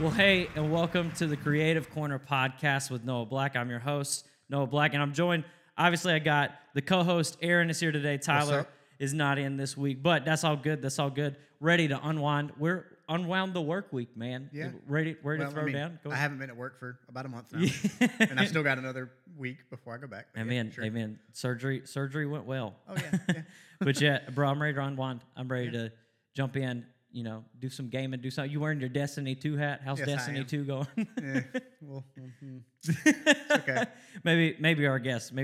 Well, hey, and welcome to the Creative Corner podcast with Noah Black. I'm your host, Noah Black, and I'm joined, obviously, I got the co-host, Aaron, is here today. Tyler is not in this week, but that's all good. That's all good. Ready to unwind. We're unwound the work week, man. Yeah. Ready to throw down? Go ahead. I haven't been at work for about a month now, and I've still got another week before I go back. Amen. Surgery went well. Oh, yeah. But, yeah, bro, I'm ready to unwind. I'm ready to jump in. You know, do some gaming, do something. You wearing your Destiny 2 hat? How's Destiny 2 going? It's okay. Maybe our guest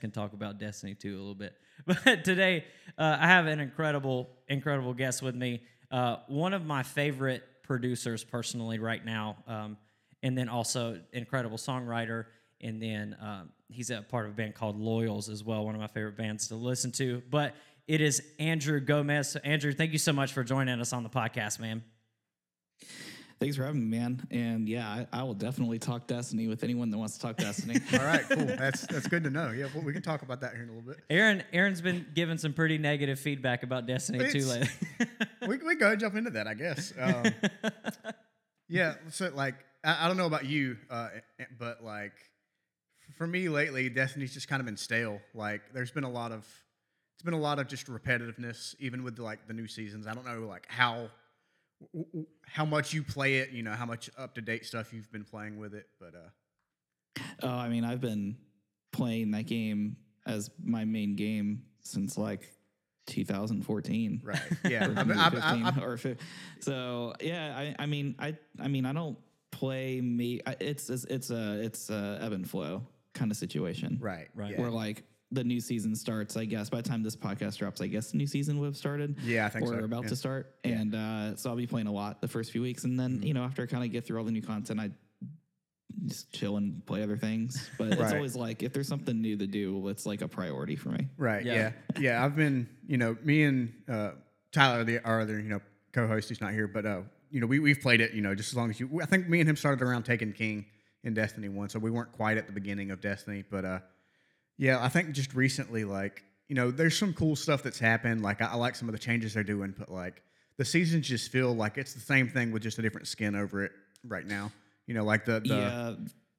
can talk about Destiny 2 a little bit. But today, I have an incredible guest with me. One of my favorite producers personally right now, and then also incredible songwriter. And then he's a part of a band called Loyals as well, one of my favorite bands to listen to. But it is Andrew Gomez. So Andrew, thank you so much for joining us on the podcast, man. Thanks for having me, man. And yeah, I will definitely talk Destiny with anyone that wants to talk Destiny. All right, cool. That's good to know. Yeah, well, we can talk about that here in a little bit. Aaron's been giving some pretty negative feedback about Destiny 2 lately. we go jump into that, I guess. Yeah. So like, I don't know about you, but like for me lately, Destiny's just kind of been stale. Like, there's been a lot of just repetitiveness, even with like the new seasons. I don't know like how much you play it, you know, how much up to date stuff you've been playing with it, but I mean, I've been playing that game as my main game since like 2014. Right. Yeah. So yeah, I mean I don't play me. It's a ebb and flow kind of situation. Right. Yeah. Where like the new season starts, I guess, by the time this podcast drops, I guess the new season would have started. Yeah, I think so. Or about to start. Yeah. And so I'll be playing a lot the first few weeks. And then, you know, after I kind of get through all the new content, I just chill and play other things. But It's always like, if there's something new to do, it's like a priority for me. Right, yeah. Yeah, I've been, you know, me and Tyler, our other, you know, co-host who's not here, but, you know, we've played it, you know, just as long as you... I think me and him started around Taken King in Destiny 1, so we weren't quite at the beginning of Destiny, but... Yeah, I think just recently, like, you know, there's some cool stuff that's happened. Like, I like some of the changes they're doing, but, like, the seasons just feel like it's the same thing with just a different skin over it right now. You know, like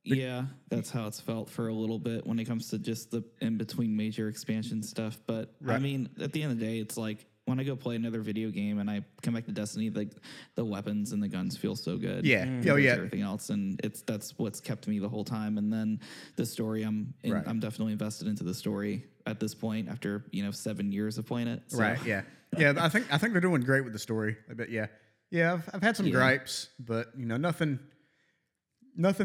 Yeah, that's how it's felt for a little bit when it comes to just the in-between major expansion stuff. But, right. I mean, at the end of the day, it's like when I go play another video game and I come back to Destiny, like, the weapons and the guns feel so good. Yeah. Oh, yeah. Everything else, and that's what's kept me the whole time. And then the story, I'm definitely invested into the story at this point after, you know, 7 years of playing it. So. Right, yeah. Yeah, I think they're doing great with the story. I bet, yeah. Yeah, I've had some gripes, but, you know, Nothing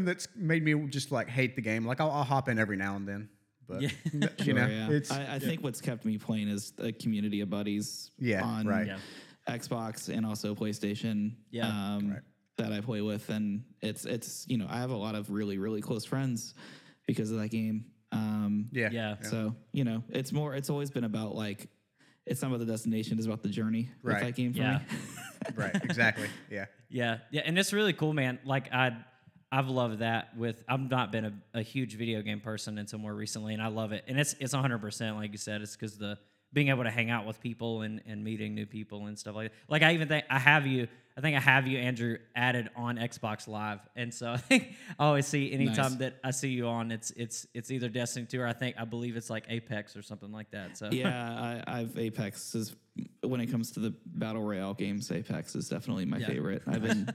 that's made me just like hate the game. Like I'll hop in every now and then, but I think what's kept me playing is a community of buddies on Xbox and also PlayStation that I play with, and it's you know, I have a lot of really really close friends because of that game. So you know, it's always been about like it's not about the destination, it's about the journey. Right. That game for me. Right. Exactly. Yeah. Yeah. Yeah. And it's really cool, man. Like I've loved that with... I've not been a huge video game person until more recently, and I love it. And it's 100%, like you said, it's because the being able to hang out with people and meeting new people and stuff like that. Like, I even think I have you, Andrew, added on Xbox Live. And so I think I always see anytime that I see you on, it's either Destiny 2 or I believe it's like Apex or something like that. So yeah, I've Apex is... When it comes to the battle royale games, Apex is definitely my favorite. I've been,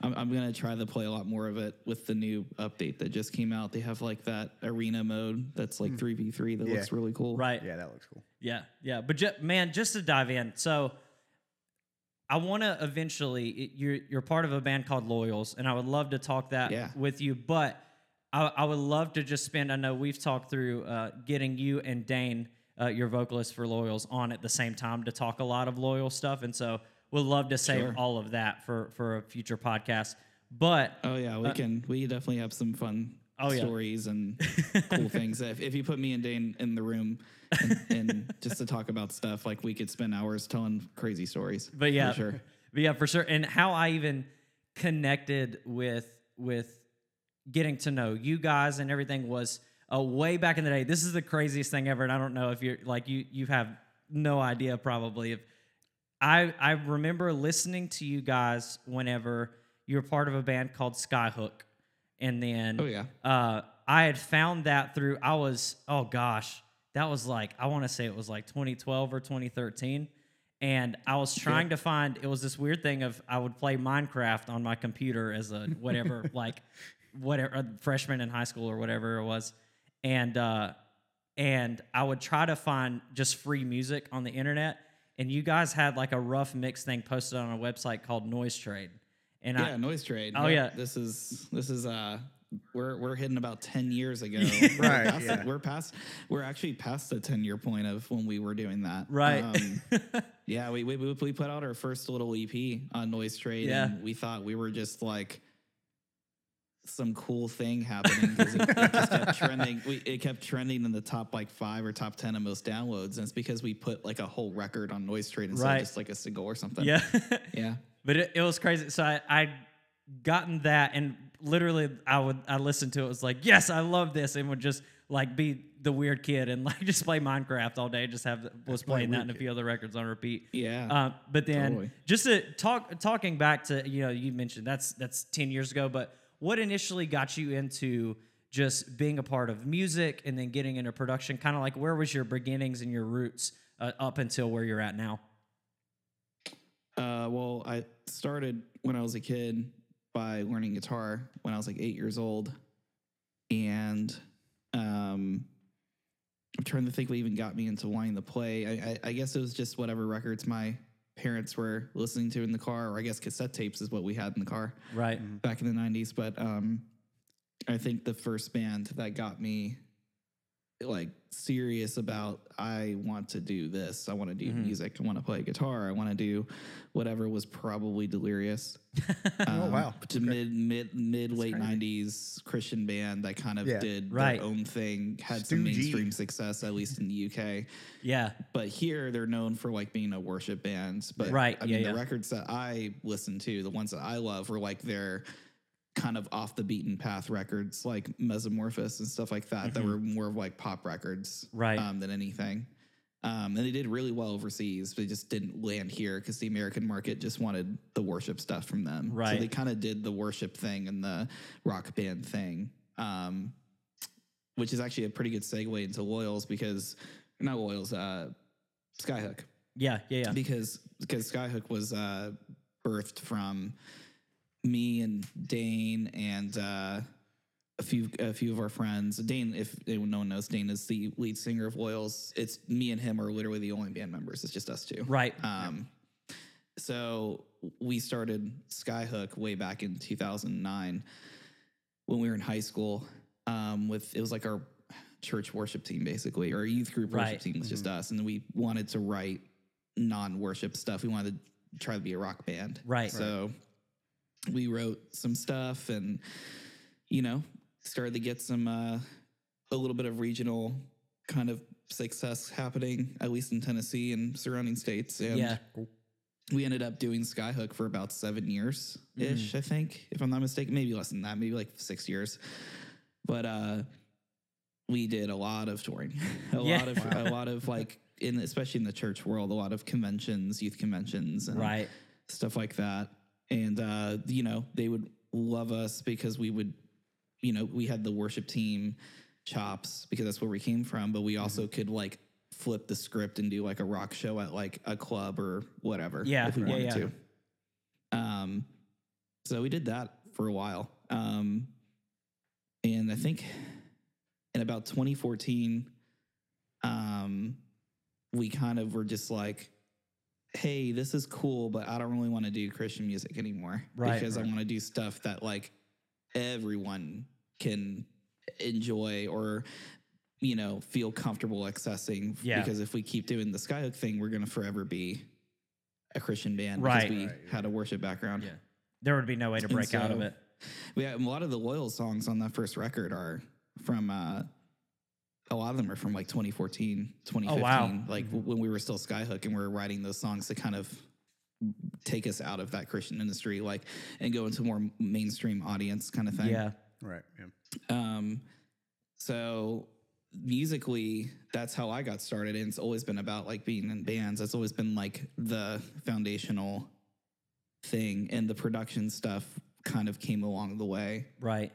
I'm gonna try to play a lot more of it with the new update that just came out. They have like that arena mode that's like 3v3 that looks really cool. Right? Yeah, that looks cool. Yeah, yeah. But just to dive in, so I want to eventually. You're part of a band called Loyals, and I would love to talk that with you. But I would love to just spend. I know we've talked through getting you and Dane, your vocalist for Loyals, on at the same time to talk a lot of Loyal stuff, and so we'll love to save all of that for a future podcast. But we definitely have some fun stories and cool things. If you put me and Dane in the room and just to talk about stuff, like we could spend hours telling crazy stories. But yeah, for sure. And how I even connected with getting to know you guys and everything was. Way back in the day, this is the craziest thing ever, and I don't know if you're like you have no idea probably. If I remember listening to you guys whenever you were part of a band called Skyhook. And then I had found that through, I was, oh gosh, that was like, I want to say it was like 2012 or 2013. And I was trying to find, it was this weird thing of I would play Minecraft on my computer as a whatever, like whatever, a freshman in high school or whatever it was. And I would try to find just free music on the internet. And you guys had like a rough mix thing posted on a website called Noise Trade. And Noise Trade. Oh yeah. This is we're hitting about 10 years ago. Right. We're actually past the 10-year point of when we were doing that. Right. Yeah, we put out our first little EP on Noise Trade, and we thought we were just like some cool thing happening because it just kept trending. It kept trending in the top like 5 or top 10 of most downloads, and it's because we put like a whole record on Noise Trade instead of just like a single or something. Yeah. Yeah. But it was crazy. So I'd gotten that, and literally I listened to it. It was like, yes, I love this, and would just like be the weird kid and like just play Minecraft all day. Just was playing that and a few other records on repeat. Yeah. But then just to talking back to, you know, you mentioned that's 10 years ago. But what initially got you into just being a part of music and then getting into production? Kind of like, where was your beginnings and your roots up until where you're at now? Well, I started when I was a kid by learning guitar when I was like 8 years old. And I'm trying to think what even got me into wanting to play. I guess it was just whatever records my parents were listening to in the car, or I guess cassette tapes is what we had in the car. Right. Back in the 90s. But I think the first band that got me like serious about, I want to do this. I want to do music. I want to play guitar. I want to do whatever was probably Delirious. Mid late 90s Christian band that kind of did their own thing, had some mainstream success, at least in the UK. Yeah. But here they're known for like being a worship band. But I mean, the records that I listened to, the ones that I love, were like their kind of off the beaten path records like Mesomorphosis and stuff like that, that were more of like pop records than anything. And they did really well overseas, but they just didn't land here because the American market just wanted the worship stuff from them. Right. So they kind of did the worship thing and the rock band thing, which is actually a pretty good segue into Loyals, because, not Loyals, Skyhook. Yeah. Because Skyhook was birthed from me and Dane and a few of our friends. Dane, if no one knows, Dane is the lead singer of Loyals. It's me and him are literally the only band members. It's just us two. Right. So we started Skyhook way back in 2009 when we were in high school. It was like our church worship team, basically, or our youth group worship team was just us. And we wanted to write non-worship stuff. We wanted to try to be a rock band. Right. So we wrote some stuff and, you know, started to get some, a little bit of regional kind of success happening, at least in Tennessee and surrounding states. And we ended up doing Skyhook for about 7 years-ish, I think, if I'm not mistaken. Maybe less than that, maybe like 6 years. But we did a lot of touring, a lot of like, especially in the church world, a lot of conventions, youth conventions and stuff like that. And, you know, they would love us because we would, you know, we had the worship team chops because that's where we came from. But we also could, like, flip the script and do, like, a rock show at, like, a club or whatever if we wanted to. So we did that for a while. And I think in about 2014, we kind of were just like, hey, this is cool, but I don't really want to do Christian music anymore because I want to do stuff that like everyone can enjoy or, you know, feel comfortable accessing. Yeah. Because if we keep doing the Skyhook thing, we're going to forever be a Christian band because we had a worship background. Yeah. There would be no way to break out of it. Yeah, a lot of the Loyal songs on that first record are from, a lot of them are from like 2014, 2015, like when we were still Skyhook and we were writing those songs to kind of take us out of that Christian industry, like, and go into more mainstream audience kind of thing. Yeah. Right. Yeah. So musically, that's how I got started. And it's always been about like being in bands. That's always been like the foundational thing, and the production stuff kind of came along the way. Right.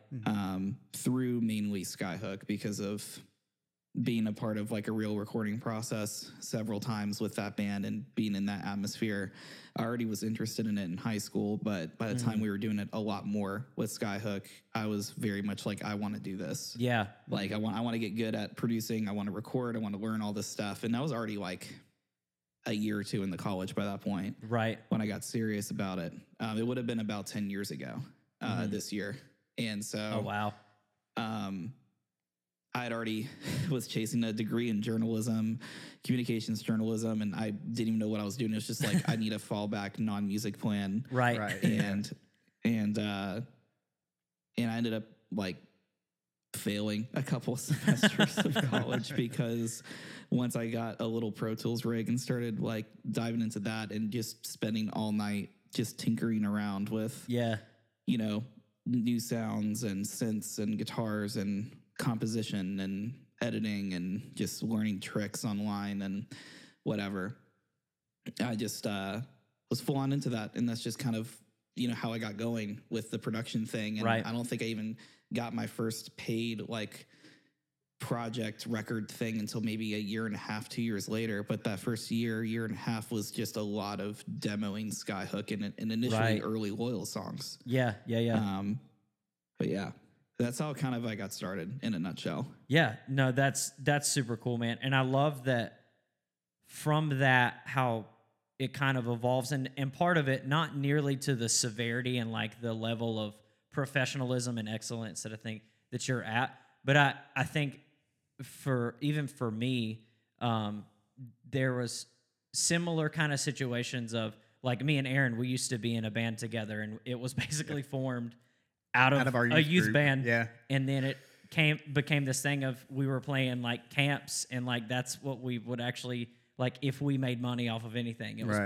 Through mainly Skyhook, because of being a part of like a real recording process several times with that band and being in that atmosphere. I already was interested in it in high school, but by the time we were doing it a lot more with Skyhook, I was very much like, I want to do this. Yeah. Like I want to get good at producing. I want to record. I want to learn all this stuff. And I was already like a year or two in the college by that point. Right. When I got serious about it. It would have been about 10 years ago this year. And so, oh, wow. I had already was chasing a degree in journalism, communications journalism, and I didn't even know what I was doing. It was just like, I need a fallback non-music plan. Right. And I ended up like failing a couple semesters of college because once I got a little Pro Tools rig and started like diving into that and just spending all night just tinkering around with, you know, new sounds and synths and guitars and composition and editing and just learning tricks online and whatever. I just was full on into that. And that's just kind of, you know, how I got going with the production thing. And right. I don't think I even got my first paid like project record thing until maybe a year and a half, 2 years later. But that first year and a half was just a lot of demoing Skyhook and initially early Loyal songs. Yeah. But yeah. That's how kind of I got started in a nutshell. Yeah, no, that's super cool, man. And I love that from that, how it kind of evolves. And part of it, not nearly to the severity and like the level of professionalism and excellence that I think that you're at. But I think for me, there was similar kind of situations of like me and Aaron, we used to be in a band together and it was basically formed out of our youth band, yeah, and then it became this thing of we were playing like camps and like that's what we would actually like if we made money off of anything. It was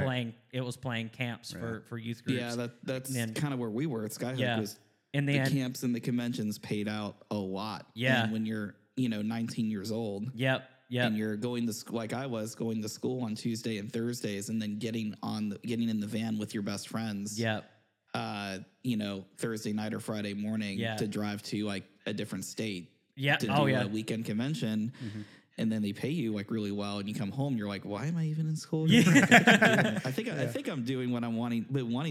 playing camps for youth groups. Yeah, that's kind of where we were. Skyhook was, and then the camps and the conventions paid out a lot. Yeah, and when you're 19 years old. Yep. Yeah, and you're going to school like I was going to school on Tuesday and Thursdays, and then getting in the van with your best friends. Yep. Thursday night or Friday morning to drive to like a different state to do a weekend convention. Mm-hmm. And then they pay you like really well, and you come home, you're like, why am I even in school? Yeah. I think I'm doing what I'm wanting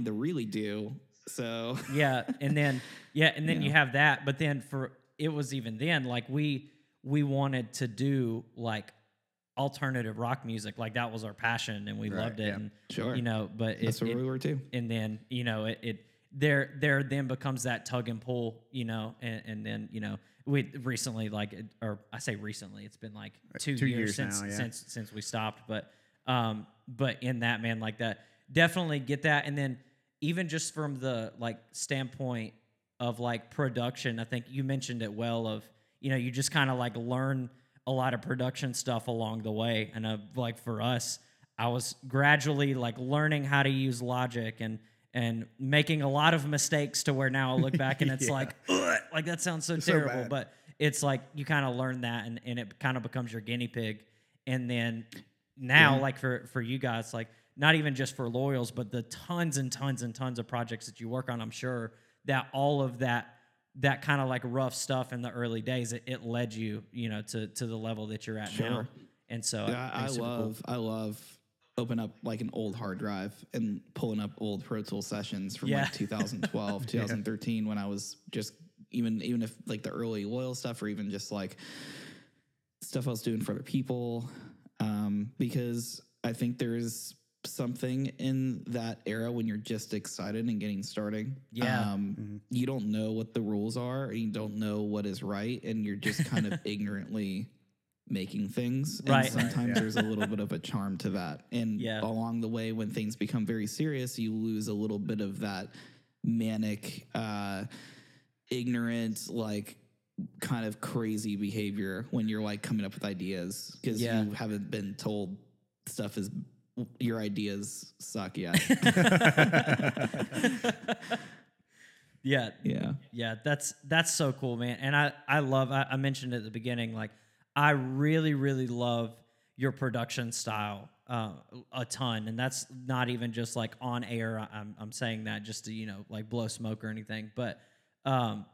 to really do. So and then you have that. But then we wanted to do like alternative rock music, like that was our passion and we loved it. Yeah. And, but that's what we were too. And then, there then becomes that tug and pull, and then we recently it's been like two years since we stopped. But in that, man, like that, definitely get that. And then even just from the like standpoint of like production, I think you mentioned it well of, you just kind of like learn a lot of production stuff along the way. And like for us, I was gradually like learning how to use Logic and making a lot of mistakes to where now I look back and it's like that sounds so terrible, bad. But it's like you kind of learn that and it kind of becomes your guinea pig. And then now like for you guys, like not even just for Loyals, but the tons and tons and tons of projects that you work on, I'm sure that all of that kind of like rough stuff in the early days, it led you, to the level that you're at now. And so I love open up like an old hard drive and pulling up old Pro Tools sessions from like 2012, 2013 when I was just even if like the early Loyal stuff or even just like stuff I was doing for other people. Because I think there's something in that era when you're just excited and getting starting. You don't know what the rules are, and you don't know what is right, and you're just kind of ignorantly making things. And sometimes there's a little bit of a charm to that. And along the way, when things become very serious, you lose a little bit of that manic, ignorant, like kind of crazy behavior when you're like coming up with ideas because you haven't been told stuff is. Your ideas suck, Yeah. That's so cool, man. And I mentioned at the beginning, like I really, really love your production style a ton, and that's not even just like on air. I'm saying that just to, you know, like blow smoke or anything, but I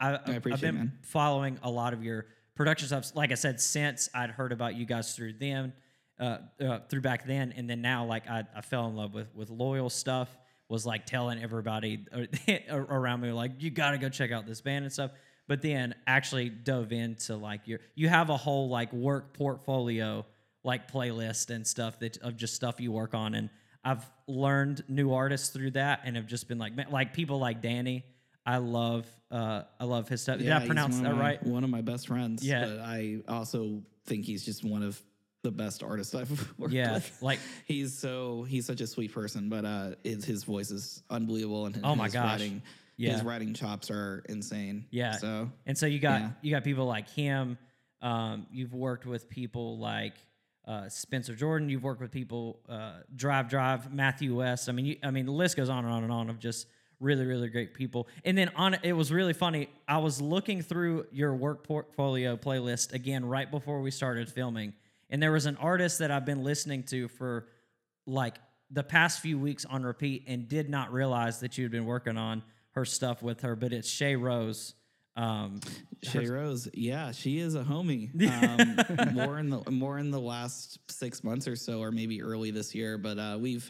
appreciate, I've been following a lot of your production stuff, like I said, since I'd heard about you guys through them, through back then, and then now, like I fell in love with Loyal stuff, was like telling everybody around me, like, you gotta go check out this band and stuff, but then actually dove into like you have a whole like work portfolio, like playlist and stuff that of just stuff you work on. And I've learned new artists through that and have just been like, man, like people like Danny. I love his stuff. Yeah, did I pronounce that right? One of my best friends. Yeah. But I also think he's just one of the best artists I've worked with. Yeah. Like he's such a sweet person, but his voice is unbelievable, and writing, yeah. His writing chops are insane. Yeah. So you got people like him. You've worked with people like Spencer Jordan, you've worked with people, Drive, Matthew West. I mean, the list goes on and on and on of just really, really great people. And then it was really funny. I was looking through your work portfolio playlist again right before we started filming, and there was an artist that I've been listening to for like the past few weeks on repeat, and did not realize that you had been working on her stuff with her. But it's Chey Rose. Chey Rose, yeah, she is a homie. More in the last 6 months or so, or maybe early this year. But we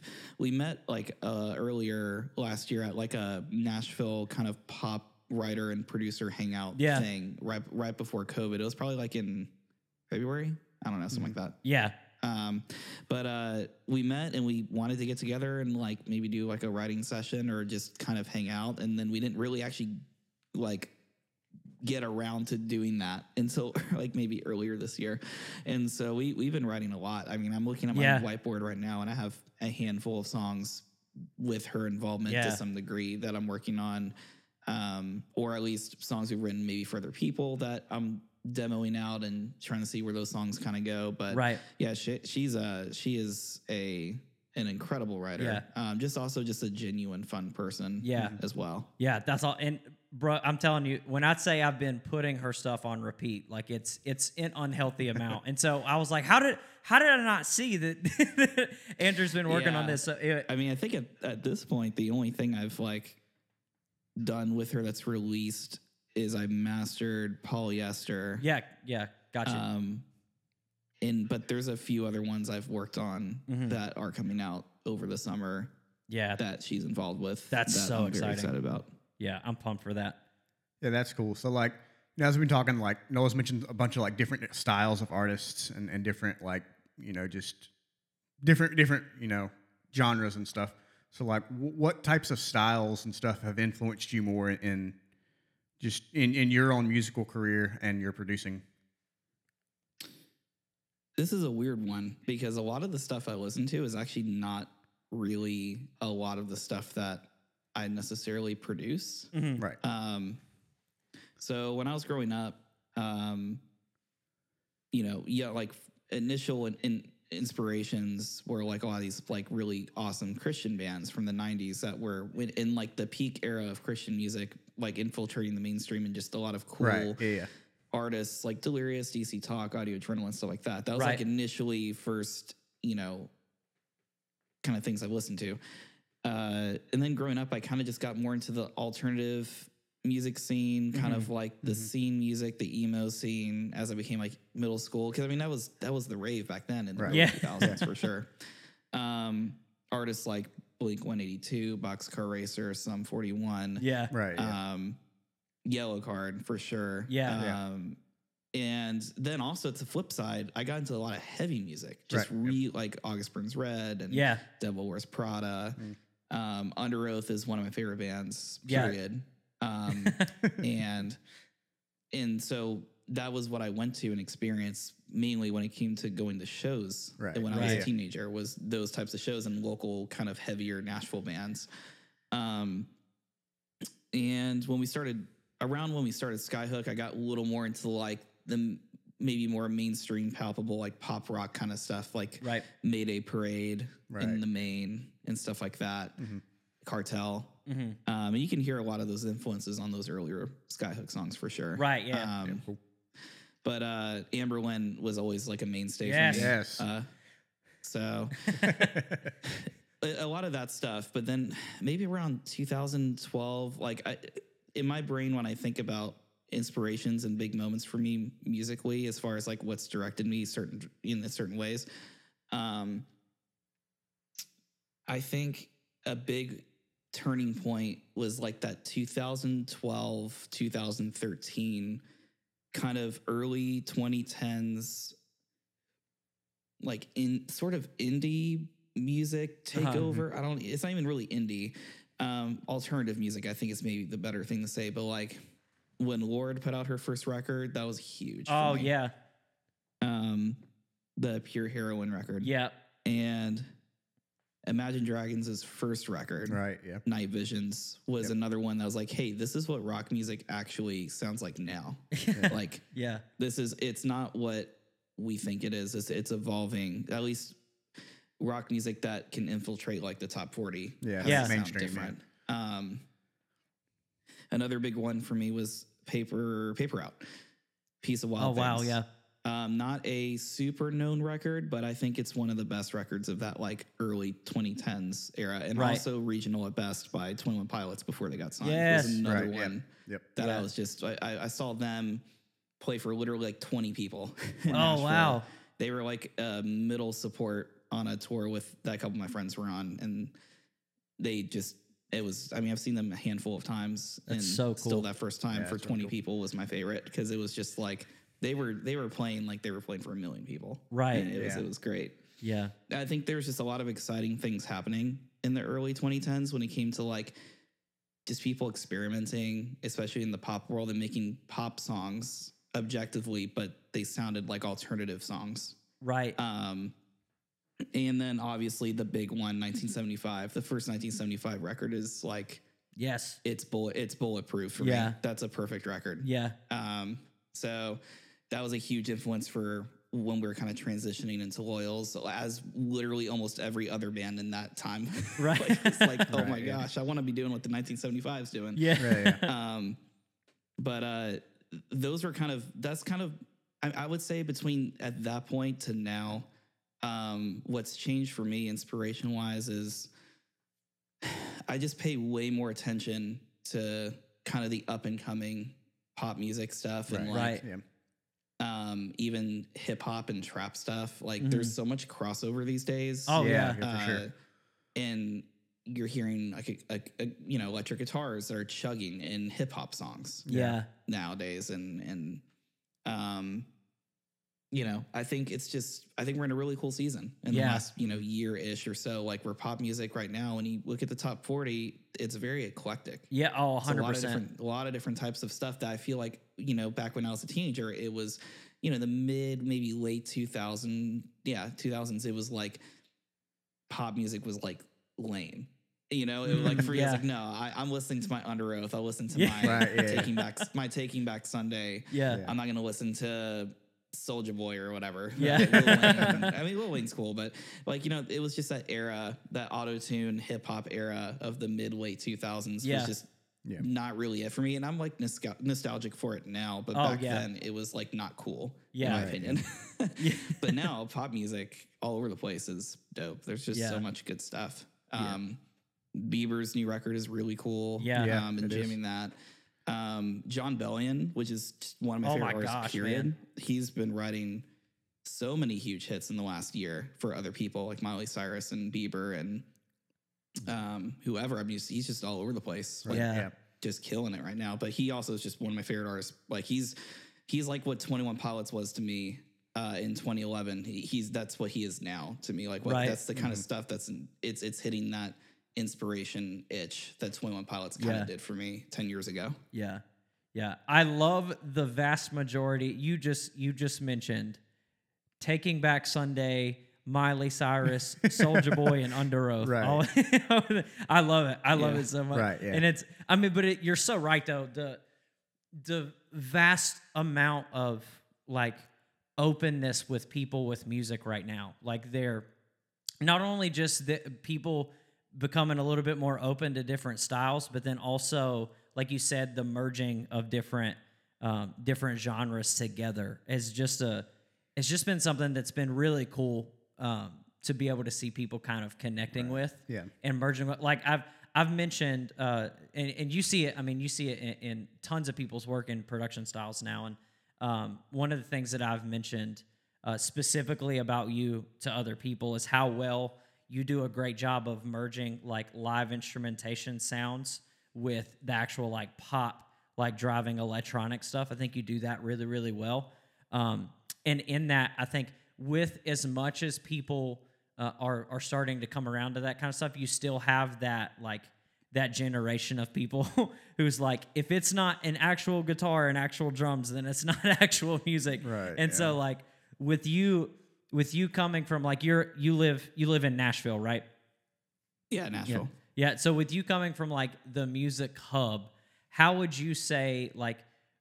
met like earlier last year at like a Nashville kind of pop writer and producer hangout thing right before COVID. It was probably like in February. I don't know, something like that. Yeah. But we met and we wanted to get together and like maybe do like a writing session or just kind of hang out. And then we didn't really actually like get around to doing that until like maybe earlier this year. And so we've been writing a lot. I mean, I'm looking at my whiteboard right now, and I have a handful of songs with her involvement to some degree that I'm working on, or at least songs we've written maybe for other people that I'm demoing out and trying to see where those songs kind of go. But yeah, she is an incredible writer. Yeah. Just a genuine fun person as well. Yeah, that's all. And bro, I'm telling you, when I say I've been putting her stuff on repeat, like it's an unhealthy amount. And so I was like, how did I not see that Andrew's been working on this? So I think at this point, the only thing I've like done with her that's released is I mastered Polyester. Yeah, gotcha. But there's a few other ones I've worked on that are coming out over the summer. Yeah, that she's involved with. That's so exciting. Very excited about. Yeah, I'm pumped for that. Yeah, that's cool. So, like, you know, as we've been talking, like, Noah's mentioned a bunch of like different styles of artists and different like, you know, just different you know, genres and stuff. So, like, what types of styles and stuff have influenced you more in your own musical career and your producing? This is a weird one because a lot of the stuff I listen to is actually not really a lot of the stuff that I necessarily produce. Mm-hmm. Right. So when I was growing up, like initial and inspirations were like a lot of these like really awesome Christian bands from the 90s that were in like the peak era of Christian music, like infiltrating the mainstream, and just a lot of cool artists like Delirious, DC Talk, Audio Adrenaline, stuff like that. That was like initially first, you know, kind of things I've listened to. And then growing up, I kind of just got more into the alternative music scene, kind of like the scene music, the emo scene, as I became like middle school. Because I mean, that was the rave back then in the 2000s for sure. Artists like Blink-182, Boxcar Racer, Sum 41. Yeah. Right. Yellow Card for sure. Yeah. And then also to the flip side, I got into a lot of heavy music, just like August Burns Red and Devil Wears Prada. Mm. Under Oath is one of my favorite bands, period. Yeah. And so that was what I went to and experienced mainly when it came to going to shows when I was a teenager, was those types of shows and local kind of heavier Nashville bands. And when we started Skyhook, I got a little more into like the maybe more mainstream, palpable, like pop rock kind of stuff, like Mayday Parade in the main and stuff like that, Cartel. Mm-hmm. And you can hear a lot of those influences on those earlier Skyhook songs for sure. Right, yeah. But Amberlynn was always like a mainstay for me. So a lot of that stuff. But then maybe around 2012, like in my brain, when I think about inspirations and big moments for me musically, as far as like what's directed me in certain ways, I think a big turning point was like that 2012, 2013 kind of early 2010s, like in sort of indie music takeover. Uh-huh. It's not even really indie. Alternative music, I think, is maybe the better thing to say. But like when Lorde put out her first record, that was huge. Oh, yeah. The Pure Heroine record. Yeah. And Imagine Dragons' first record, right? Yeah. Night Visions was another one that was like, hey, this is what rock music actually sounds like now. Like, yeah, it's not what we think it is. It's evolving, at least rock music that can infiltrate like the top 40. Yeah. Yeah. Mainstream, different. Yeah. Another big one for me was Paper Out, Piece of Wild Things. Oh, wow. Yeah. Not a super known record, but I think it's one of the best records of that like early 2010s era, and also regional at best by 21 Pilots before they got signed. Yes. Was another one that I was just I saw them play for literally like 20 people. Oh, Nashville. Wow! They were like middle support on a tour with that a couple of my friends were on, and they just I've seen them a handful of times. That's and so cool. Still, that first time for 20 people was my favorite because it was just like. They were playing like they were playing for a million people. Right. And it was great. Yeah. I think there was just a lot of exciting things happening in the early 2010s when it came to like just people experimenting, especially in the pop world, and making pop songs objectively, but they sounded like alternative songs. Right. And then obviously the big one, 1975. The first 1975 record is like, yes, it's bulletproof for me. That's a perfect record. Yeah. So that was a huge influence for when we were kind of transitioning into Loyals, as literally almost every other band in that time. Right. Oh my gosh, I want to be doing what the 1975's doing. Yeah. Right, yeah. Those were I would say between at that point to now, what's changed for me inspiration wise is I just pay way more attention to kind of the up and coming pop music stuff, and even hip hop and trap stuff. Like there's so much crossover these days. Oh yeah for sure. And you're hearing like electric guitars that are chugging in hip hop songs. Yeah, nowadays, and I think I think we're in a really cool season in the last year ish or so. Like where pop music right now, when you look at the top 40, it's very eclectic. Yeah, 100%. A lot of different types of stuff that I feel like back when I was a teenager, it was the mid maybe late 2000s. It was like pop music was like lame. It was like for you. It's like no, I'm listening to my Under Oath. I'll listen to my Taking Back Sunday. Yeah. I'm not gonna listen to Soulja Boy or whatever. Yeah. Lil Wayne's cool, but like, it was just that era, that auto-tune hip hop era of the mid late 2000s was just not really it for me. And I'm like nostalgic for it now, but back then it was like not cool in my opinion. Yeah. But now pop music all over the place is dope. There's just so much good stuff. Bieber's new record is really cool. Yeah. And jamming is. That. John Bellion, which is one of my favorite artists, period. Man. He's been writing so many huge hits in the last year for other people like Miley Cyrus and Bieber and whoever. I mean, he's just all over the place. Like, just killing it right now. But he also is just one of my favorite artists. Like he's like what 21 Pilots was to me in 2011. That's what he is now to me. Like that's the kind of stuff that's it's hitting that inspiration itch that 21 Pilots kind of did for me 10 years ago. Yeah. Yeah. I love the vast majority. You just mentioned Taking Back Sunday, Miley Cyrus, Soulja Boy, and Under Oath. Right. I love it. I love it so much. Right, yeah. And you're so right though. The vast amount of like openness with people with music right now. Like they're not only just the people becoming a little bit more open to different styles, but then also, like you said, the merging of different genres together is it's just been something that's been really cool to be able to see people kind of connecting with and merging with. Like I've mentioned, and you see it, I mean, you see it in tons of people's work in production styles now. And one of the things that I've mentioned specifically about you to other people is how well you do a great job of merging like live instrumentation sounds with the actual like pop, like driving electronic stuff. I think you do that really, really well. And in that, I think with as much as people are starting to come around to that kind of stuff, you still have that like that generation of people who's like, if it's not an actual guitar and actual drums, then it's not actual music. Right, and so like with you coming from like you live in Nashville, right? Yeah, Nashville. Yeah. So with you coming from like the music hub, how would you say like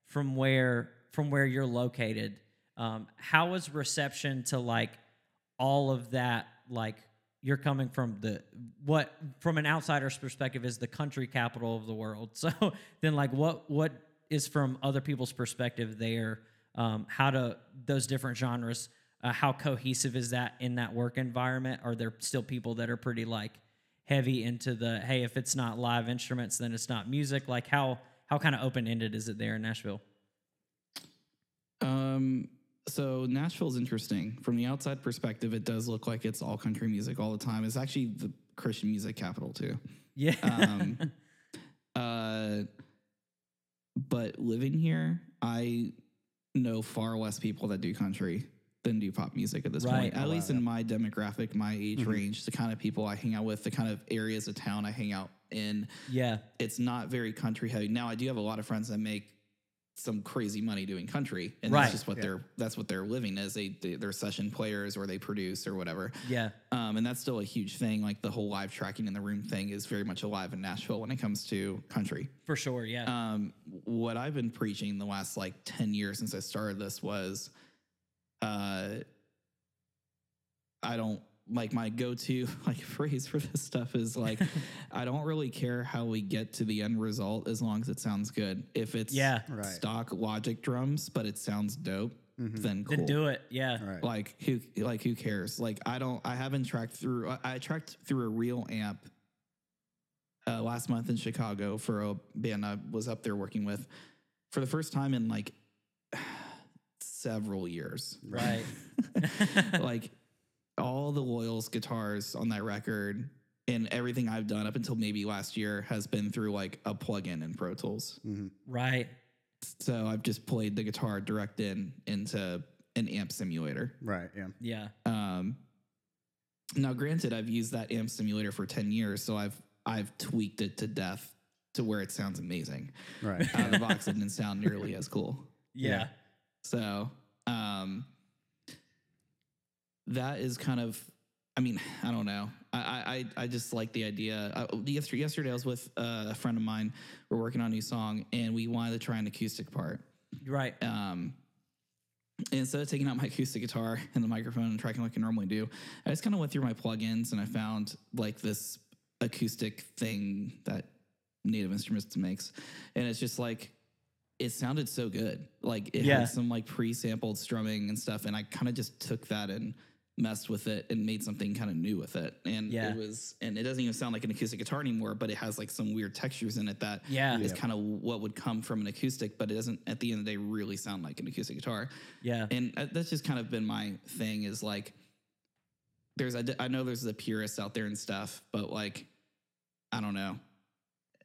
from where you're located, how was reception to like all of that? Like you're coming from from an outsider's perspective is the country capital of the world. So then like what is from other people's perspective there? How do those different genres, how cohesive is that in that work environment? Are there still people that are pretty like heavy into the, hey, if it's not live instruments, then it's not music? Like how kind of open-ended is it there in Nashville? So Nashville's interesting. From the outside perspective, it does look like it's all country music all the time. It's actually the Christian music capital too. Yeah. But living here, I know far less people that do country than do pop music at this point. At least in my demographic, my age range, the kind of people I hang out with, the kind of areas of town I hang out in. Yeah. It's not very country heavy. Now I do have a lot of friends that make some crazy money doing country, and that's just what that's what their living is. They're session players, or they produce, or whatever. Yeah. And that's still a huge thing. Like the whole live tracking in the room thing is very much alive in Nashville when it comes to country. For sure. Yeah. What I've been preaching the last like 10 years since I started this was, I don't like my go-to like phrase for this stuff is like, I don't really care how we get to the end result as long as it sounds good. If it's stock Logic drums, but it sounds dope, then cool. Then do it. Yeah. Right. Like who cares? Like I tracked through a real amp last month in Chicago for a band I was up there working with for the first time in like several years. Right. Like all the Loyals guitars on that record and everything I've done up until maybe last year has been through like a plug-in in Pro Tools. Right. So I've just played the guitar direct into an amp simulator. Right. Yeah. Yeah. Now granted, I've used that amp simulator for 10 years, so I've tweaked it to death to where it sounds amazing. Right. Out of the box, it didn't sound nearly as cool. Yeah. So, that is kind of, I mean, I don't know. I just like the idea. Yesterday I was with a friend of mine. We're working on a new song, and we wanted to try an acoustic part. Right. And instead of taking out my acoustic guitar and the microphone and tracking like I normally do, I just kind of went through my plugins, and I found like this acoustic thing that Native Instruments makes. And it's just like, it sounded so good. Like it had some like pre-sampled strumming and stuff. And I kind of just took that and messed with it and made something kind of new with it. And it doesn't even sound like an acoustic guitar anymore, but it has like some weird textures in it that is kind of what would come from an acoustic, but it doesn't at the end of the day really sound like an acoustic guitar. Yeah. And that's just kind of been my thing is like, I know there's the purists out there and stuff, but like, I don't know.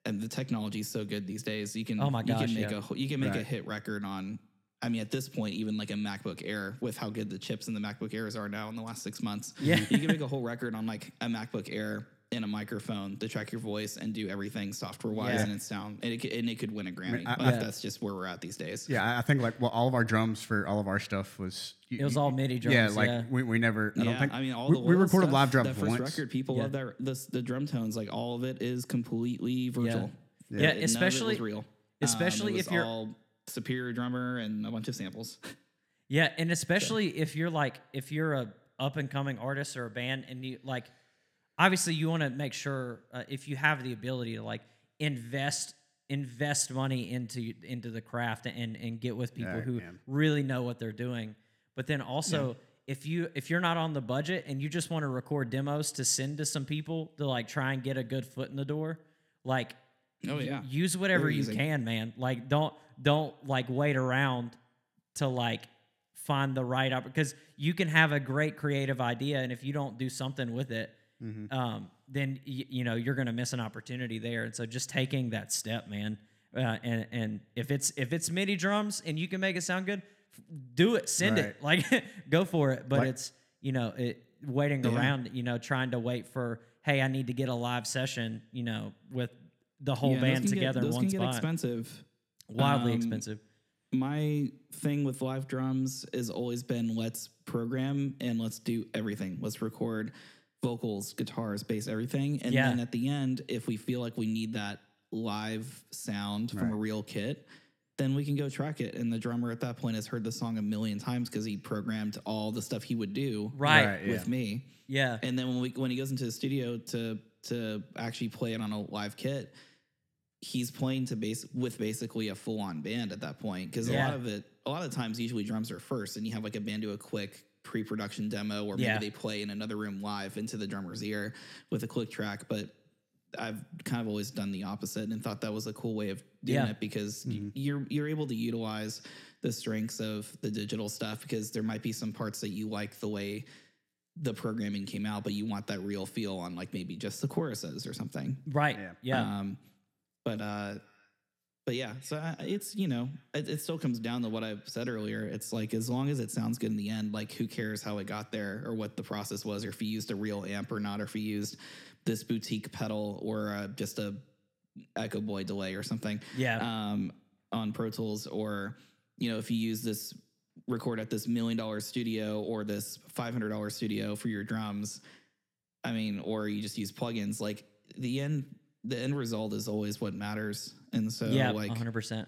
And the technology is so good these days. You can make a hit record on, I mean, at this point, even like a MacBook Air with how good the chips in the MacBook Airs are now in the last 6 months. Yeah. You can make a whole record on like a MacBook Air and a microphone to track your voice and do everything software wise and it sound, and it could win a Grammy. I mean, that's just where we're at these days. Yeah. I think like, well, all of our drums for all of our stuff was, it was all MIDI drums. Yeah. Like we never, I don't think, I mean, we recorded stuff, live drums once. That first record, people love that. The drum tones, like all of it is completely virtual. Yeah. Especially real. Especially if you're all superior drummer and a bunch of samples. Yeah. And especially if you're a up and coming artist or a band and you like, obviously, you want to make sure if you have the ability to like invest money into the craft and get with people who really know what they're doing. But then also if you're not on the budget and you just want to record demos to send to some people to like try and get a good foot in the door, like use whatever you can, man. Like don't like wait around to like find the right opportunity, because you can have a great creative idea, and if you don't do something with it, then you're going to miss an opportunity there. And so just taking that step, man. And if it's MIDI drums and you can make it sound good, do it, send it, like go for it. But it's, waiting around, trying to wait for, hey, I need to get a live session, with the whole band together in one spot. Those can get expensive. Wildly expensive. My thing with live drums has always been, let's program and let's do everything. Let's record vocals, guitars, bass, everything. And then at the end, if we feel like we need that live sound from a real kit, then we can go track it. And the drummer at that point has heard the song a million times because he programmed all the stuff he would do with me. Yeah. And then when he goes into the studio to actually play it on a live kit, he's playing with basically a full-on band at that point, because a lot of times usually drums are first, and you have like a band do a quick pre-production demo, or maybe they play in another room live into the drummer's ear with a click track. But I've kind of always done the opposite and thought that was a cool way of doing it, because you're able to utilize the strengths of the digital stuff, because there might be some parts that you like the way the programming came out, but you want that real feel on like maybe just the choruses or something. Right. Yeah. But yeah, so it's, it still comes down to what I said earlier. It's like, as long as it sounds good in the end, like who cares how it got there or what the process was, or if you used a real amp or not, or if you used this boutique pedal or just a Echo Boy delay or something on Pro Tools, or, if you use this record at this $1 million studio or this $500 studio for your drums, or you just use plugins, like the end result is always what matters. And so 100%.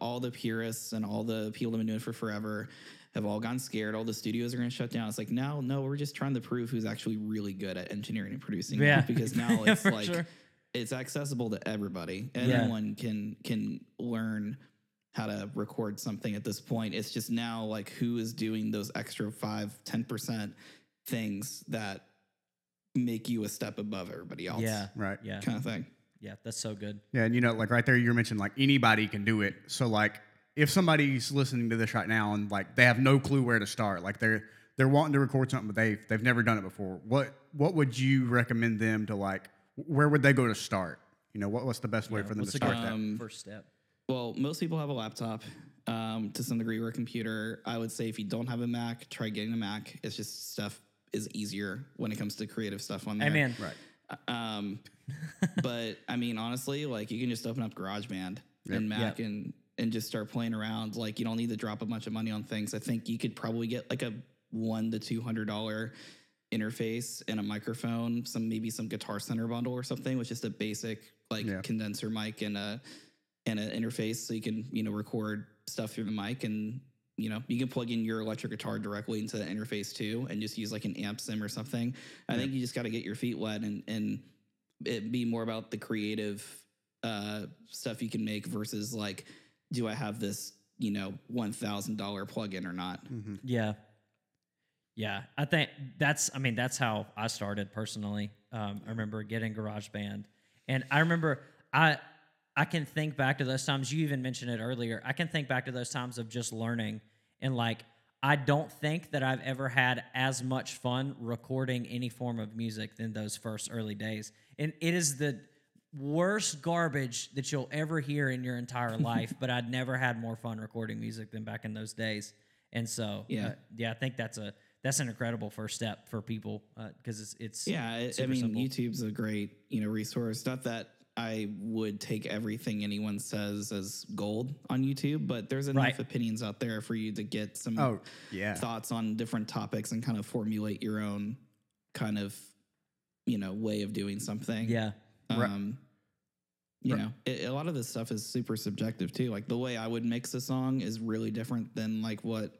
All the purists and all the people that have been doing it for forever have all gone scared. All the studios are going to shut down. It's like, no, we're just trying to prove who's actually really good at engineering and producing. Yeah. Because now it's like, it's accessible to everybody. Anyone can learn how to record something at this point. It's just now like who is doing those extra 5-10% things that make you a step above everybody else. Yeah. Right. Yeah. Kind of thing. Yeah. That's so good. Yeah. And like right there, you mentioned like anybody can do it. So like if somebody's listening to this right now and like they have no clue where to start, like they're wanting to record something, but they've never done it before. What would you recommend them to, like, where would they go to start? What's the best way for them to start that first step? Well, most people have a laptop to some degree, or a computer. I would say if you don't have a Mac, try getting a Mac. It's just stuff is easier when it comes to creative stuff on there. Amen. Right. But honestly, like you can just open up GarageBand and Mac and just start playing around. Like you don't need to drop a bunch of money on things. I think you could probably get like a $100 to $200 interface and a microphone, maybe some Guitar Center bundle or something, with just a basic condenser mic and an interface, so you can record stuff through the mic, and you can plug in your electric guitar directly into the interface too, and just use like an amp sim or something. I think you just got to get your feet wet and it'd be more about the creative stuff you can make versus like, do I have this, $1,000 plugin or not? Mm-hmm. Yeah. Yeah. I think that's how I started personally. I remember getting GarageBand, and I remember I can think back to those times. You even mentioned it earlier. I can think back to those times of just learning, and like, I don't think that I've ever had as much fun recording any form of music than those first early days. And it is the worst garbage that you'll ever hear in your entire life, but I'd never had more fun recording music than back in those days. And so, I think that's an incredible first step for people, because it's simple. YouTube's a great, resource. Not that I would take everything anyone says as gold on YouTube, but there's enough opinions out there for you to get some thoughts on different topics and kind of formulate your own kind of, way of doing something. Yeah. A lot of this stuff is super subjective too. Like the way I would mix a song is really different than like what,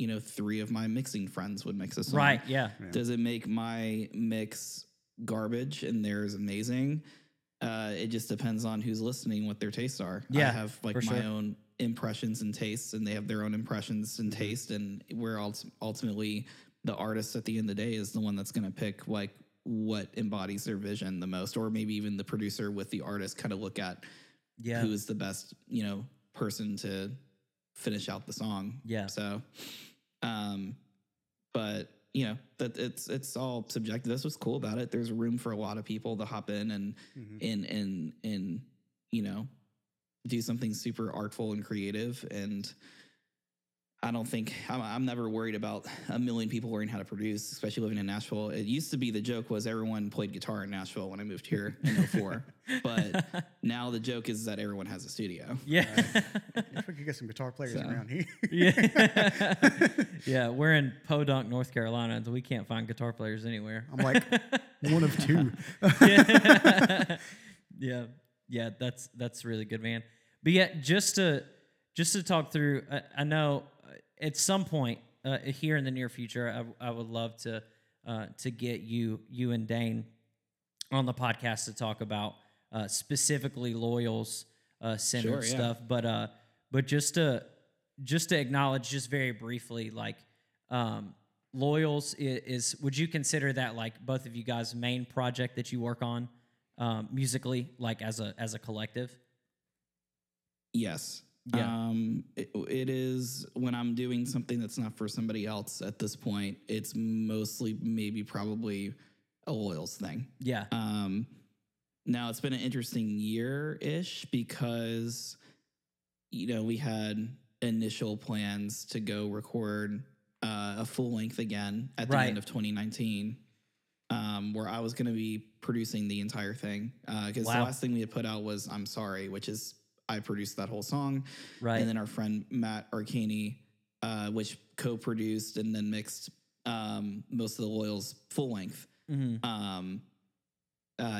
3 of my mixing friends would mix a song. Right. Yeah. Does it make my mix garbage and theirs amazing? It just depends on who's listening, what their tastes are. Yeah, I have like my own impressions and tastes, and they have their own impressions and taste, and we're ultimately the artist at the end of the day is the one that's going to pick like what embodies their vision the most, or maybe even the producer with the artist kind of look at who is the best, you know, person to finish out the song. Yeah. So, but you know, that it's all subjective. That's what's cool about it. There's room for a lot of people to hop in and you know, do something super artful and creative. And I don't think I'm never worried about a million people learning how to produce, especially living in Nashville. It used to be the joke was everyone played guitar in Nashville when I moved here in 04. But now the joke is that everyone has a studio. Yeah. If we could get some guitar players around here. Yeah, we're in Podunk, North Carolina, so we can't find guitar players anywhere. I'm like one of two. Yeah, that's really good, man. But yeah, just to talk through, I know at some point here in the near future, I would love to get you and Dane on the podcast to talk about specifically Loyals centered stuff. But just to acknowledge just very briefly, like Loyals is would you consider that like both of you guys' main project that you work on musically, like as a collective? Yes. Yeah. It is when I'm doing something that's not for somebody else at this point, it's mostly maybe probably a Loyals thing. Yeah. Now it's been an interesting year-ish because, you know, we had initial plans to go record a full length again at the end of 2019, where I was going to be producing the entire thing. Because the last thing we had put out was I'm Sorry, which is I produced that whole song. Right. And then our friend Matt Arcaneaux, which co-produced and then mixed most of the Loyals full length. Mm-hmm.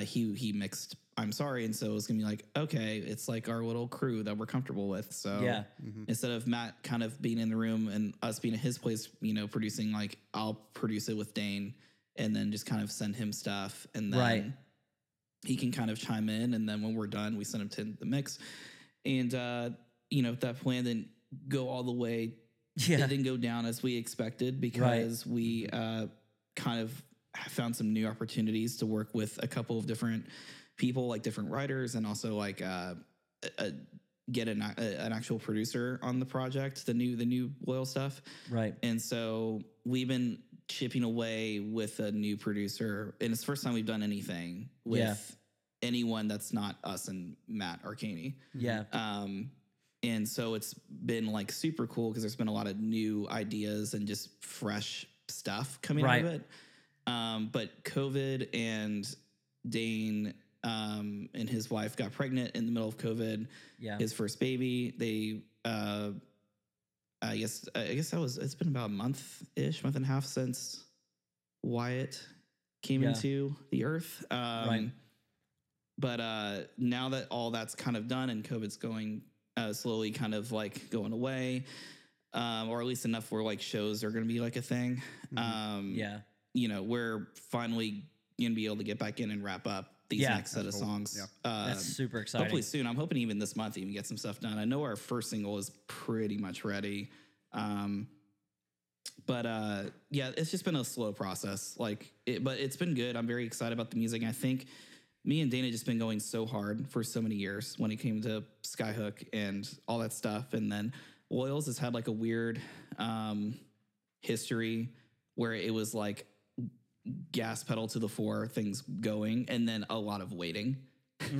He mixed I'm Sorry. And so it was going to be like, okay, it's like our little crew that we're comfortable with. So instead of Matt kind of being in the room and us being at his place, you know, producing, like I'll produce it with Dane and then just kind of send him stuff. And then he can kind of chime in. And then when we're done, we send him to the mix. And, you know, that plan didn't go all the way. It didn't go down as we expected because we kind of found some new opportunities to work with a couple of different people, like different writers, and also like get an actual producer on the project, the new Loyal stuff. Right. And so we've been chipping away with a new producer, and it's the first time we've done anything with anyone that's not us and Matt Arcaneaux. Yeah. And so it's been like super cool because there's been a lot of new ideas and just fresh stuff coming out of it. But COVID and Dane and his wife got pregnant in the middle of COVID. Yeah. His first baby. They I guess that was. It's been about a month and a half since Wyatt came into the earth. But now that all that's kind of done and COVID's going slowly, kind of like going away, or at least enough where like shows are going to be like a thing. You know, we're finally going to be able to get back in and wrap up these next set of songs. That's super exciting. Hopefully soon. I'm hoping even this month even get some stuff done. I know our first single is pretty much ready. But it's just been a slow process. But it's been good. I'm very excited about the music. I think me and Dana just been going so hard for so many years when it came to Skyhook and all that stuff. And then Loyals has had like a weird history where it was like gas pedal to the floor, things going, and then a lot of waiting for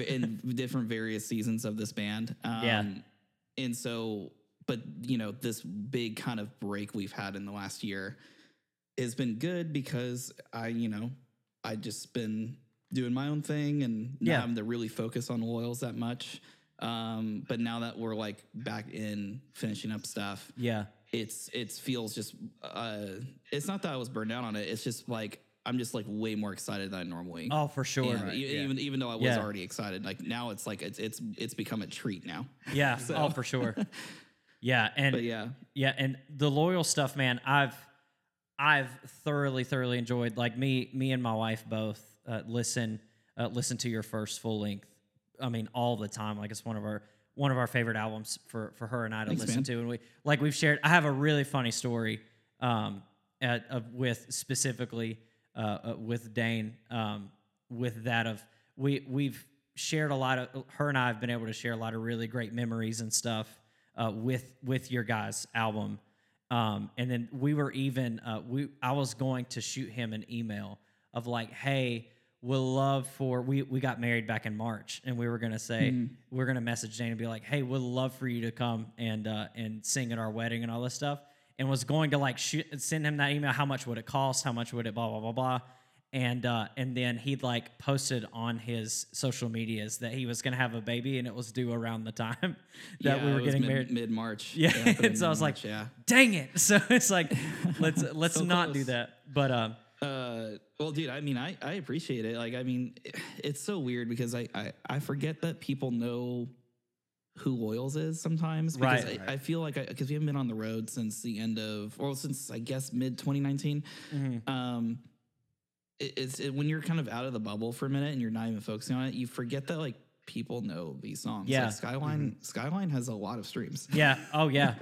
in different various seasons of this band. And so, but you know, this big kind of break we've had in the last year has been good because I just been doing my own thing and not having to really focus on Loyals that much. But now that we're like back in finishing up stuff, it feels just, it's not that I was burned out on it. It's just like, I'm just like way more excited than I normally. Oh, for sure. Even though I was already excited, like now it's like, it's become a treat now. Yeah. So. Oh, for sure. Yeah. And and the Loyal stuff, man, I've thoroughly enjoyed, like me and my wife both, listen to your first full length. I mean, all the time, like it's one of our, one of our favorite albums for her and I to listen to. And we, like we've shared, I have a really funny story with Dane, with that of we've shared a lot of, her and I have been able to share a lot of really great memories and stuff with your guys' album. And then we were even, I was going to shoot him an email of like, hey, we got married back in March, and we were going to say, we're going to message Dane and be like, hey, we'd love for you to come and sing at our wedding and all this stuff. And was going to like send him that email. How much would it cost? How much would it blah, blah, blah, blah. And then he'd like posted on his social medias that he was going to have a baby, and it was due around the time that we were getting married. Mid-March. Yeah. And so I was like, dang it. So it's like, let's so not do that. But, well, dude, I mean, I appreciate it. Like, I mean, it's so weird because I forget that people know who Loyals is sometimes. Because I feel like, because we haven't been on the road since the end of, or since I guess mid-2019. Mm-hmm. It's when you're kind of out of the bubble for a minute and you're not even focusing on it, you forget that like people know these songs. Yeah. Like Skyline has a lot of streams. Yeah. Oh yeah.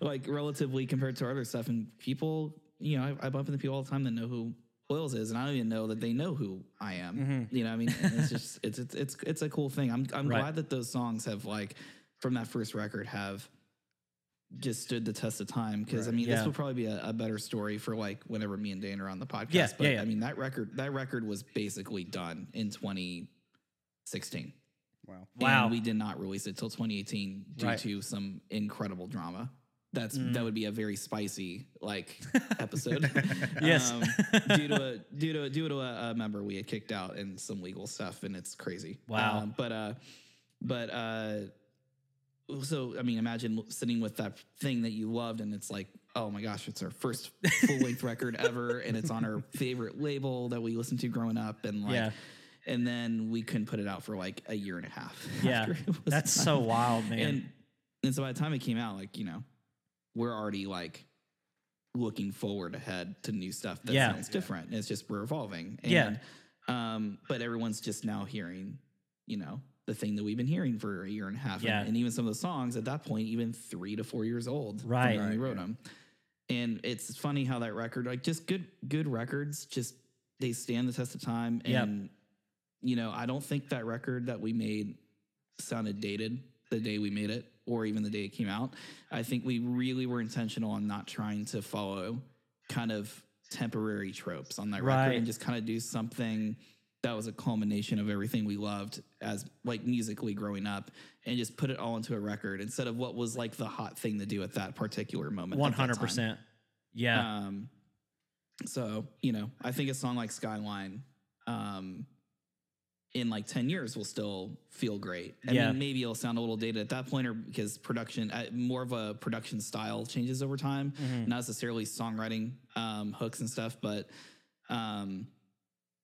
Like relatively compared to our other stuff, and people, you know, I bump into people all the time that know who Loyals is, and I don't even know that they know who I am. Mm-hmm. You know what I mean? And it's just it's a cool thing. I'm glad that those songs have, like, from that first record, have just stood the test of time, because I mean this will probably be a better story for like whenever me and Dane are on the podcast. Yeah, but I mean that record was basically done in 2016. Wow. And we did not release it till 2018 due to some incredible drama. That would be a very spicy like episode. Yes. Due to a member we had kicked out and some legal stuff, and it's crazy. Wow. So, I mean, imagine sitting with that thing that you loved, and it's like, oh my gosh, it's our first full-length record ever, and it's on our favorite label that we listened to growing up, and like, and then we couldn't put it out for like a year and a half. Yeah, that's so wild, man. And so by the time it came out, like, you know, we're already like looking forward ahead to new stuff that sounds different. And it's just we're evolving. And, but everyone's just now hearing, you know, the thing that we've been hearing for a year and a half. Yeah. And even some of the songs at that point, even 3 to 4 years old when we wrote them. And it's funny how that record, like, just good records, just they stand the test of time. And, you know, I don't think that record that we made sounded dated the day we made it or even the day it came out. I think we really were intentional on not trying to follow kind of temporary tropes on that record, and just kind of do something that was a culmination of everything we loved as like musically growing up, and just put it all into a record instead of what was like the hot thing to do at that particular moment. 100%. Yeah. So, you know, I think a song like Skyline, in like 10 years will still feel great. I mean, maybe it'll sound a little dated at that point, or because production, more of a production style changes over time, not necessarily songwriting, hooks and stuff, but,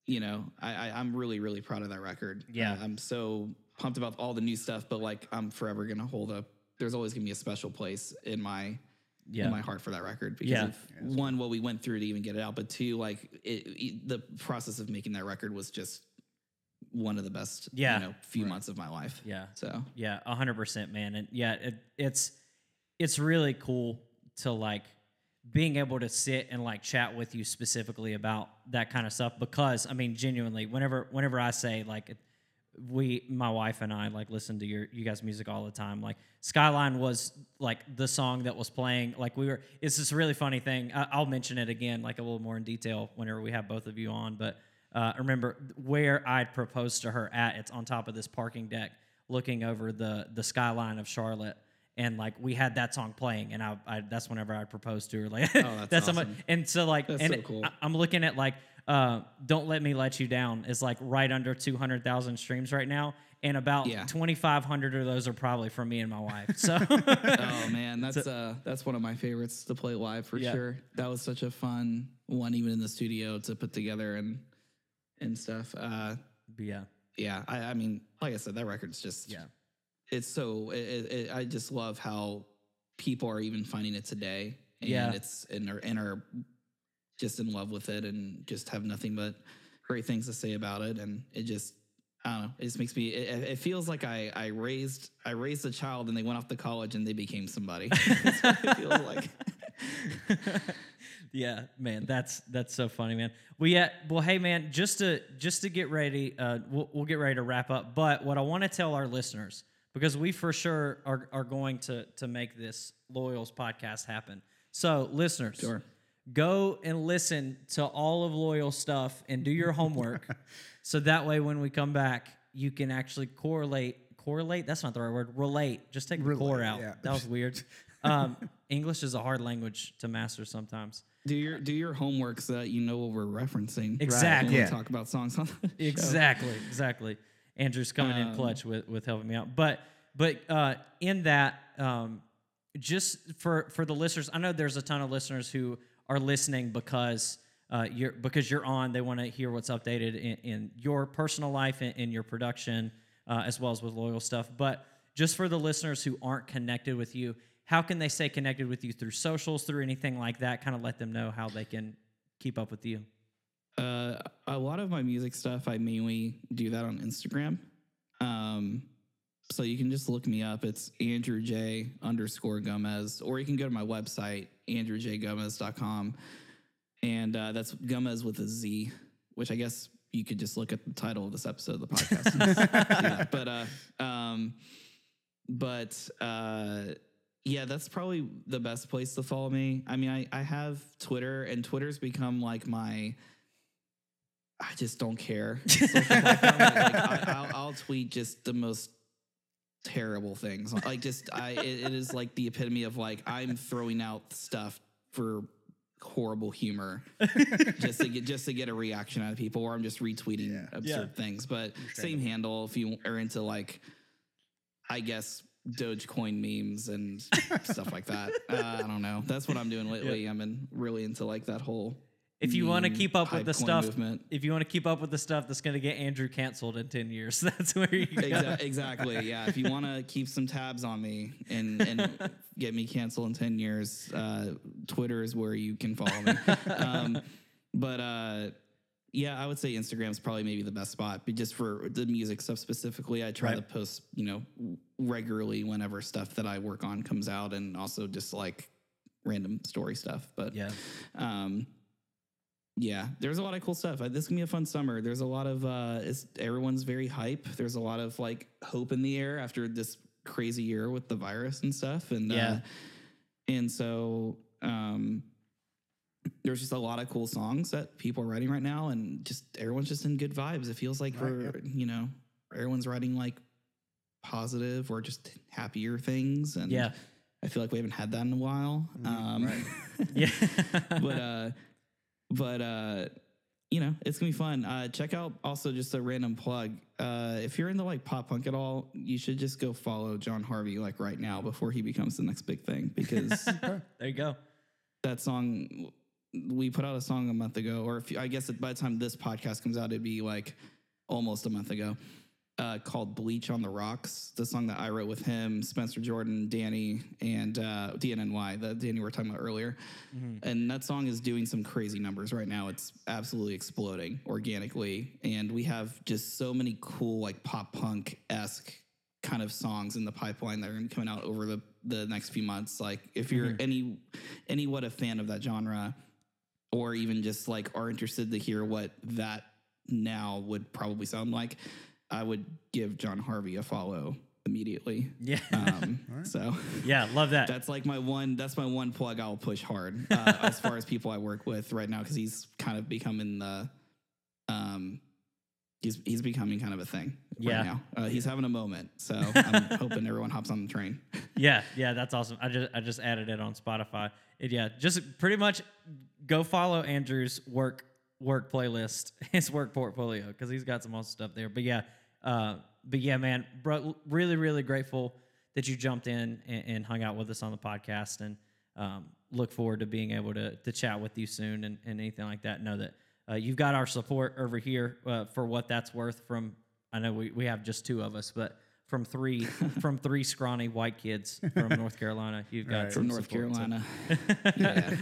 you know, I'm really, really proud of that record. Yeah. I'm so pumped about all the new stuff, but like I'm forever going to hold up. There's always going to be a special place in my heart for that record, because of one, what we went through to even get it out, but two, like the process of making that record was just one of the best, you know, few months of my life. Yeah. So yeah, 100%, man. And yeah, it's really cool to like being able to sit and like chat with you specifically about that kind of stuff, because I mean, genuinely, whenever I say like my wife and I like listen to you guys' music all the time, like Skyline was like the song that was playing. Like it's this really funny thing. I'll mention it again, like a little more in detail whenever we have both of you on. But I remember where I proposed to her at. It's on top of this parking deck, looking over the skyline of Charlotte. And like we had that song playing, and I that's whenever I proposed to her. Like, oh, that's awesome. And so like, that's so cool. I'm looking at like, "Don't Let Me Let You Down" is like right under 200,000 streams right now, and about 2,500 of those are probably from me and my wife. So, oh man, that's one of my favorites to play live for sure. That was such a fun one, even in the studio to put together and stuff. Yeah. I mean, like I said, that record's just It's so I just love how people are even finding it today, and it's and are just in love with it, and just have nothing but great things to say about it. And it just I don't know. It just makes me. It feels like I raised a child and they went off to college and they became somebody. That's what it feels like. Yeah, man, that's so funny, man. Well, hey, man, just to get ready, we'll get ready to wrap up. But what I want to tell our listeners, because we for sure are going to make this Loyals podcast happen. So, listeners, sure. Go and listen to all of Loyal stuff and do your homework, so that way when we come back, you can actually correlate. That's not the right word. Relate. Just take the core out. Yeah. That was weird. English is a hard language to master sometimes. Do your homework so that you know what we're referencing. Exactly. Right? When we talk about songs on the show. Exactly. Andrew's coming in clutch with helping me out. But in that, just for the listeners, I know there's a ton of listeners who are listening because you're on. They want to hear what's updated in your personal life and in your production, as well as with Loyal stuff. But just for the listeners who aren't connected with you, how can they stay connected with you through socials, through anything like that? Kind of let them know how they can keep up with you. A lot of my music stuff, I mainly do that on Instagram. So you can just look me up. It's Andrew_J_Gomez, or you can go to my website, andrewjgomez.com. And that's Gomez with a Z, which I guess you could just look at the title of this episode of the podcast. Yeah, that's probably the best place to follow me. I mean, I have Twitter, and Twitter's become like my, I just don't care. I'll tweet just the most terrible things. Like, just, it is like the epitome of like, I'm throwing out stuff for horrible humor just to get a reaction out of people, or I'm just retweeting absurd things. But same handle if you are into like, I guess, Dogecoin memes and stuff like that. I don't know. That's what I'm doing lately. I'm really into like that whole. If you want to keep up with the stuff that's going to get Andrew canceled in 10 years, that's where you go. Exactly. Yeah. If you want to keep some tabs on me and get me canceled in 10 years, Twitter is where you can follow me. Yeah, I would say Instagram is probably maybe the best spot, but just for the music stuff specifically, I try to post, regularly whenever stuff that I work on comes out, and also just like random story stuff. But there's a lot of cool stuff. This is gonna be a fun summer. There's a lot of everyone's very hype. There's a lot of like hope in the air after this crazy year with the virus and stuff, and so. There's just a lot of cool songs that people are writing right now, and just everyone's just in good vibes. It feels like everyone's writing like positive or just happier things, and I feel like we haven't had that in a while. But it's gonna be fun. Check out also just a random plug. If you're into like pop punk at all, you should just go follow John Harvie like right now before he becomes the next big thing, because there you go. That song. We put out a song a month ago, or I guess by the time this podcast comes out, it'd be like almost a month ago, called Bleach on the Rocks, the song that I wrote with him, Spencer Jordan, Danny, and DNNY, the Danny we were talking about earlier. Mm-hmm. And that song is doing some crazy numbers right now. It's absolutely exploding organically. And we have just so many cool, like pop-punk-esque kind of songs in the pipeline that are going to be coming out over the next few months. Like, if you're a fan of that genre, or even just like are interested to hear what that now would probably sound like, I would give John Harvie a follow immediately. Yeah. So yeah, love that. That's my one plug I'll push hard as far as people I work with right now, because he's kind of becoming he's becoming kind of a thing right now. He's having a moment, so I'm hoping everyone hops on the train. Yeah, that's awesome. I just added it on Spotify. Just pretty much go follow Andrew's work playlist, his work portfolio, because he's got some awesome stuff there. But yeah, man, bro, really, really grateful that you jumped in and hung out with us on the podcast, and look forward to being able to chat with you soon and anything like that. Know that you've got our support over here for what that's worth. I know we have just two of us, but from three scrawny white kids from North Carolina. You've got from North Carolina. Yeah.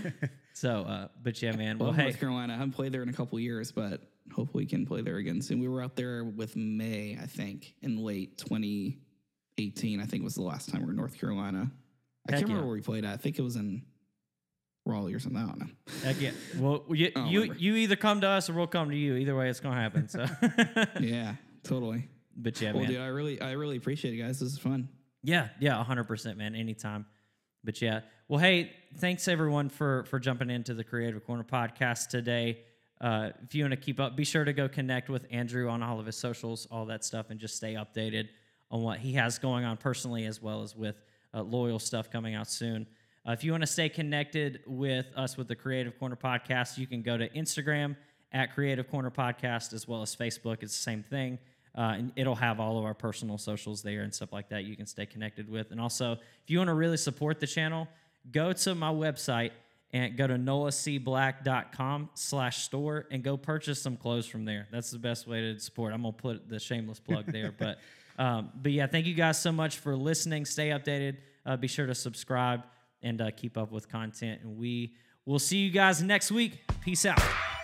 So, but yeah, man. Well, hey, North Carolina. I haven't played there in a couple years, but hopefully we can play there again soon. We were out there with May, I think, in late 2018. I think was the last time we were in North Carolina. I can't remember where we played at. I think it was in Raleigh or something. I don't know. Heck yeah. Well, you either come to us or we'll come to you. Either way, it's gonna happen. So yeah, totally. But yeah, well, man. Dude, I really appreciate it, guys. This is fun. Yeah, 100%, man. Anytime. But yeah, well, hey, thanks everyone for jumping into the Creative Corner podcast today. If you want to keep up, be sure to go connect with Andrew on all of his socials, all that stuff, and just stay updated on what he has going on personally, as well as with Loyal stuff coming out soon. If you want to stay connected with us with the Creative Corner podcast, you can go to Instagram at Creative Corner Podcast, as well as Facebook. It's the same thing. And it'll have all of our personal socials there and stuff like that you can stay connected with. And also, if you want to really support the channel, go to my website and go to noahcblack.com/store and go purchase some clothes from there. That's the best way to support. I'm going to put the shameless plug there. But yeah, thank you guys so much for listening. Stay updated. Be sure to subscribe and keep up with content. And we will see you guys next week. Peace out.